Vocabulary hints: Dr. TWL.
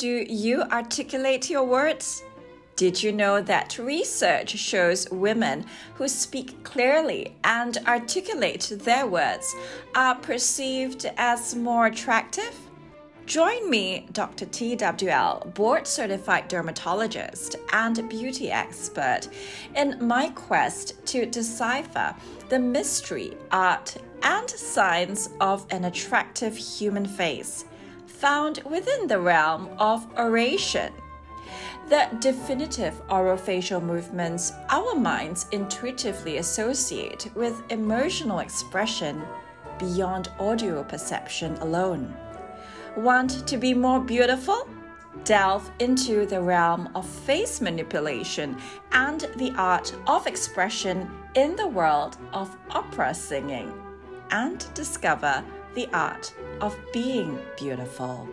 Do you articulate your words? Did you know that research shows women who speak clearly and articulate their words are perceived as more attractive? Join me, Dr. TWL, board-certified dermatologist and beauty expert, in my quest to decipher the mystery, art, and science of an attractive human face, found within the realm of oration. The definitive orofacial movements our minds intuitively associate with emotional expression beyond audio perception alone. Want to be more beautiful? Delve into the realm of face manipulation and the art of expression in the world of opera singing, and discover the art of being beautiful.